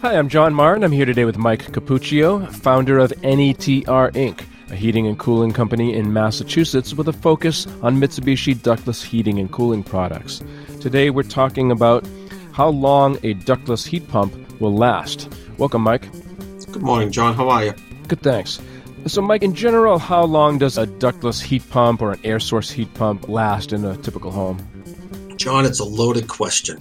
Hi, I'm John Martin. I'm here today with Mike Cappuccio, founder of NETR Inc., a heating and cooling company in Massachusetts with a focus on Mitsubishi ductless heating and cooling products. Today we're talking about how long a ductless heat pump will last. Welcome, Mike. Good morning, John. How are you? Good, thanks. So, Mike, in general, how long does a ductless heat pump or an air source heat pump last in a typical home? John, it's a loaded question.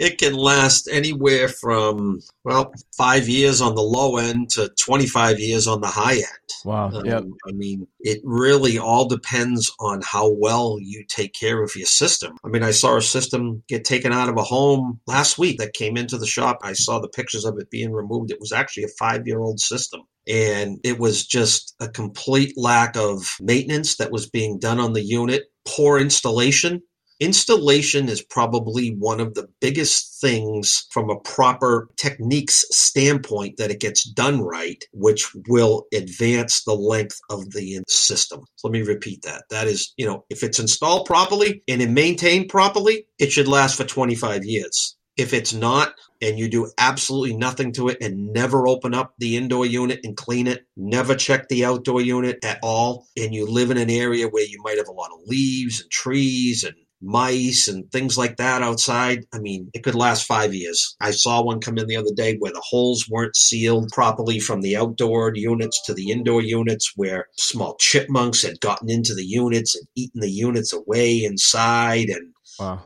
It can last anywhere from, 5 years on the low end to 25 years on the high end. Wow. Yep. I mean, it really all depends on how well you take care of your system. I mean, I saw a system get taken out of a home last week that came into the shop. I saw the pictures of it being removed. It was actually a 5-year-old system. And it was just a complete lack of maintenance that was being done on the unit. Poor installation. Installation is probably one of the biggest things from a proper techniques standpoint that it gets done right, which will advance the length of the system. So let me repeat that. That is, if it's installed properly and it maintained properly, it should last for 25 years. If it's not, and you do absolutely nothing to it and never open up the indoor unit and clean it, never check the outdoor unit at all, and you live in an area where you might have a lot of leaves and trees and mice and things like that outside, I mean, it could last 5 years. I saw one come in the other day where the holes weren't sealed properly from the outdoor units to the indoor units, where small chipmunks had gotten into the units and eaten the units away inside, and wow.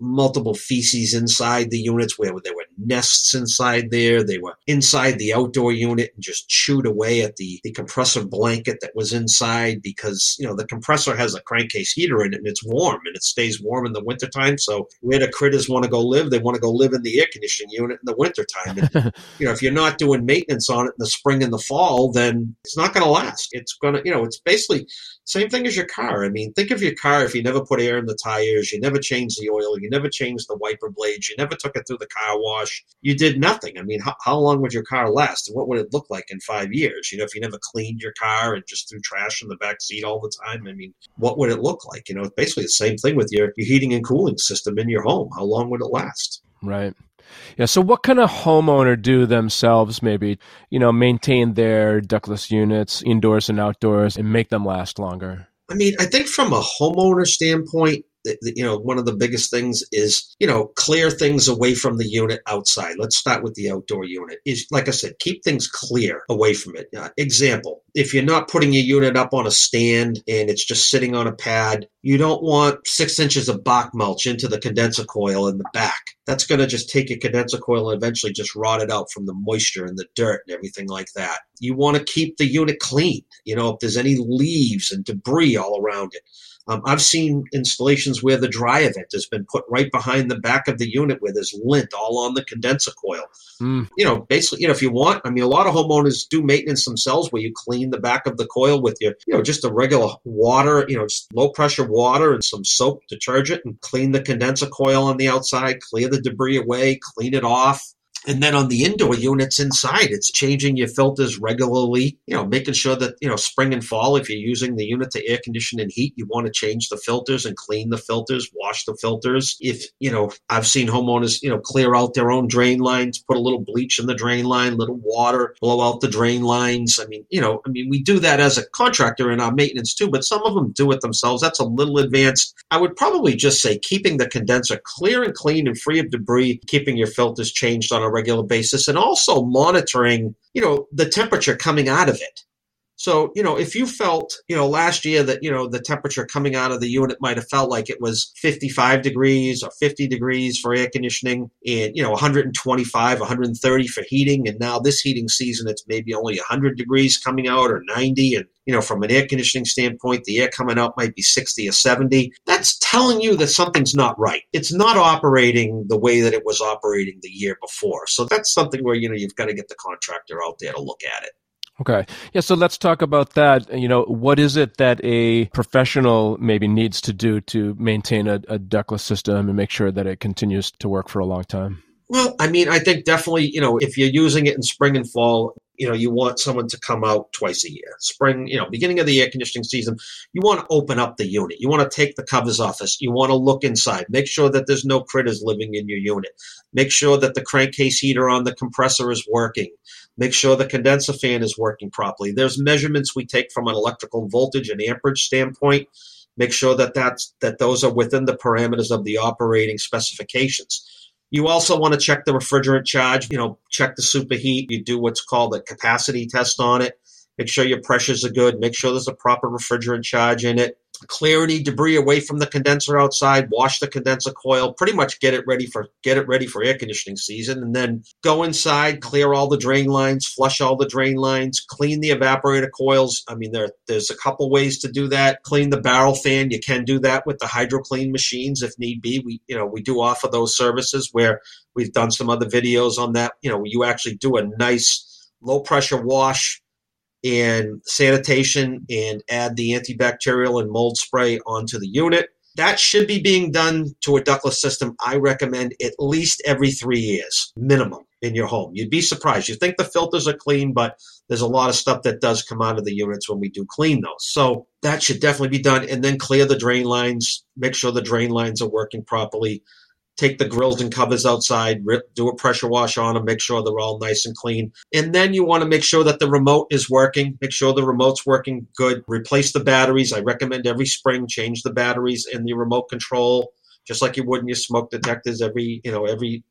Multiple feces inside the units where there were nests inside there. They were inside the outdoor unit and just chewed away at the compressor blanket that was inside, because, the compressor has a crankcase heater in it and it's warm and it stays warm in the wintertime. So where the critters want to go live, they want to go live in the air conditioning unit in the wintertime. And, if you're not doing maintenance on it in the spring and the fall, then it's not going to last. It's going to, it's basically same thing as your car. I mean, think of your car if you never put air in the tires, you never change the oil, you never change the wiper blades, you never took it through the car wash, you did nothing. I mean, how long would your car last? And what would it look like in 5 years? If you never cleaned your car and just threw trash in the back seat all the time, I mean, what would it look like? It's basically the same thing with your heating and cooling system in your home. How long would it last? Right. Yeah. So what can a homeowner do themselves, maybe, maintain their ductless units indoors and outdoors and make them last longer? I mean, I think from a homeowner standpoint, one of the biggest things is, clear things away from the unit outside. Let's start with the outdoor unit. Is, like I said, keep things clear away from it. Example, if you're not putting your unit up on a stand and it's just sitting on a pad, you don't want 6 inches of bark mulch into the condenser coil in the back. That's going to just take your condenser coil and eventually just rot it out from the moisture and the dirt and everything like that. You want to keep the unit clean. If there's any leaves and debris all around it. I've seen installations where the dry vent has been put right behind the back of the unit where there's lint all on the condenser coil. Mm. If you want, a lot of homeowners do maintenance themselves where you clean the back of the coil with your, just a regular water, just low pressure water and some soap, detergent, and clean the condenser coil on the outside, clear the debris away, clean it off. And then on the indoor units inside, it's changing your filters regularly, making sure that, spring and fall, if you're using the unit to air condition and heat, you want to change the filters and clean the filters, wash the filters. If, I've seen homeowners, clear out their own drain lines, put a little bleach in the drain line, little water, blow out the drain lines. We do that as a contractor in our maintenance too, but some of them do it themselves. That's a little advanced. I would probably just say keeping the condenser clear and clean and free of debris, keeping your filters changed on a regular basis, and also monitoring, the temperature coming out of it. So, if you felt, last year that, the temperature coming out of the unit might have felt like it was 55 degrees or 50 degrees for air conditioning and, 125, 130 for heating. And now this heating season, it's maybe only 100 degrees coming out or 90. And, from an air conditioning standpoint, the air coming out might be 60 or 70. That's telling you that something's not right. It's not operating the way that it was operating the year before. So that's something where, you've got to get the contractor out there to look at it. Okay. Yeah. So let's talk about that. What is it that a professional maybe needs to do to maintain a ductless system and make sure that it continues to work for a long time? Well, I think definitely, if you're using it in spring and fall, you know, you want someone to come out twice a year. Spring, you know, beginning of the air conditioning season, you want to open up the unit. You want to take the covers off us. You want to look inside. Make sure that there's no critters living in your unit. Make sure that the crankcase heater on the compressor is working. Make sure the condenser fan is working properly. There's measurements we take from an electrical voltage and amperage standpoint. Make sure that those are within the parameters of the operating specifications. You also want to check the refrigerant charge, you know, check the superheat. You do what's called a capacity test on it. Make sure your pressures are good. Make sure there's a proper refrigerant charge in it. Clear any debris away from the condenser outside. Wash the condenser coil. Pretty much get it ready for air conditioning season. And then go inside, clear all the drain lines, flush all the drain lines, clean the evaporator coils. I mean, there's a couple ways to do that. Clean the barrel fan. You can do that with the HydroClean machines if need be. We do offer those services where we've done some other videos on that. You know, you actually do a nice low pressure wash and sanitation and add the antibacterial and mold spray onto the unit. That should be being done to a ductless system. I recommend at least every 3 years minimum in your home. You'd be surprised. You think the filters are clean, but there's a lot of stuff that does come out of the units when we do clean those. So that should definitely be done. And then clear the drain lines, make sure the drain lines are working properly. Take the grills and covers outside, do a pressure wash on them, make sure they're all nice and clean. And then you want to make sure that the remote is working. Make sure the remote's working good. Replace the batteries. I recommend every spring change the batteries in the remote control, just like you would in your smoke detectors. Every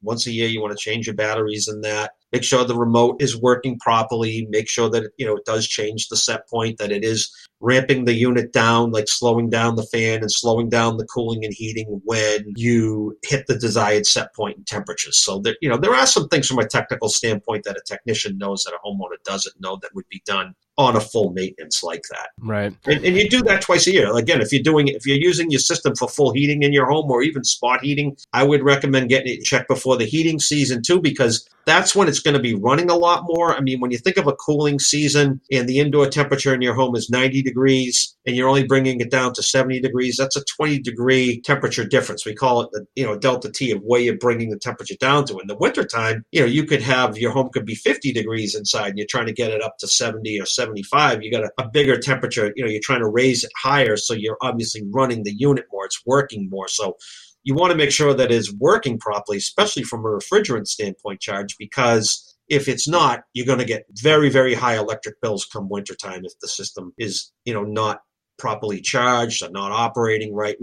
once a year you want to change your batteries in that. Make sure the remote is working properly. Make sure that it does change the set point, that it is ramping the unit down, like slowing down the fan and slowing down the cooling and heating when you hit the desired set point and temperatures. So there are some things from a technical standpoint that a technician knows that a homeowner doesn't know that would be done on a full maintenance like that. Right. And you do that twice a year. Again, if you're using your system for full heating in your home or even spot heating, I would recommend getting it checked before the heating season too, because that's when it's going to be running a lot more. I mean, when you think of a cooling season and the indoor temperature in your home is 90 degrees and you're only bringing it down to 70 degrees, that's a 20-degree temperature difference. We call it the Delta T of where you're bringing the temperature down to. In the wintertime, you could have your home could be 50 degrees inside and you're trying to get it up to 70 or 75. You got a bigger temperature. You're trying to raise it higher, so you're obviously running the unit more. It's working more. So you want to make sure that it's working properly, especially from a refrigerant standpoint charge, because if it's not, you're going to get very, very high electric bills come wintertime if the system is, not properly charged or not operating right.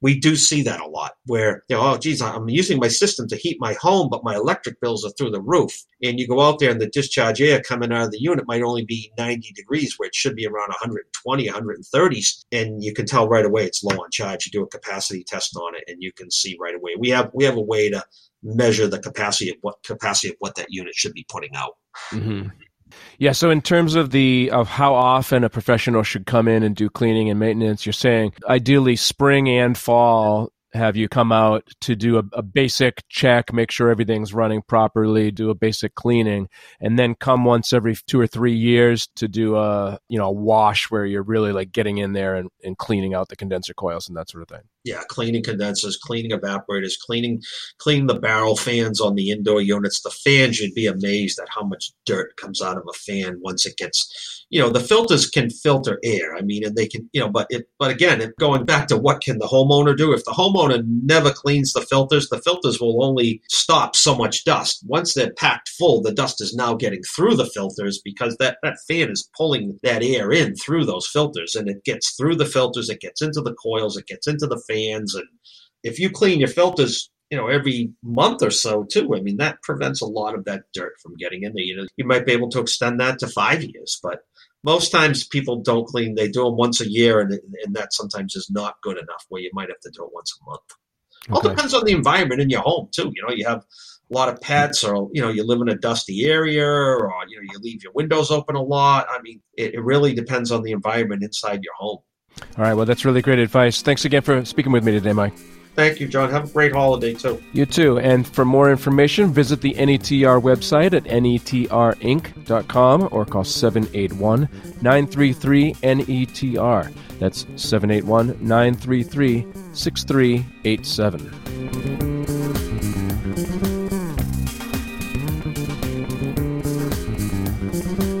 We do see that a lot where, I'm using my system to heat my home, but my electric bills are through the roof. And you go out there and the discharge air coming out of the unit might only be 90 degrees where it should be around 120, 130s. And you can tell right away it's low on charge. You do a capacity test on it and you can see right away. We have a way to measure the capacity of what that unit should be putting out. Mm-hmm. Yeah, so in terms of how often a professional should come in and do cleaning and maintenance, you're saying ideally spring and fall, have you come out to do a basic check, make sure everything's running properly, do a basic cleaning, and then come once every 2 or 3 years to do a wash where you're really like getting in there and cleaning out the condenser coils and that sort of thing. Yeah, cleaning condensers, cleaning evaporators, clean the barrel fans on the indoor units. The fans, you'd be amazed at how much dirt comes out of a fan once it gets, the filters can filter air. I mean, and they can, but again, going back to what can the homeowner do? If the homeowner never cleans the filters will only stop so much dust. Once they're packed full, the dust is now getting through the filters because that fan is pulling that air in through those filters, and it gets through the filters, it gets into the coils, it gets into the fans. And if you clean your filters, every month or so too, I mean, that prevents a lot of that dirt from getting in there. You might be able to extend that to 5 years, but most times people don't clean. They do them once a year, and that sometimes is not good enough where you might have to do it once a month. Okay. All depends on the environment in your home too. You have a lot of pets, or, you live in a dusty area, or, you leave your windows open a lot. I mean, it really depends on the environment inside your home. All right. Well, that's really great advice. Thanks again for speaking with me today, Mike. Thank you, John. Have a great holiday, too. You too. And for more information, visit the NETR website at netrinc.com or call 781-933-NETR. That's 781-933-6387.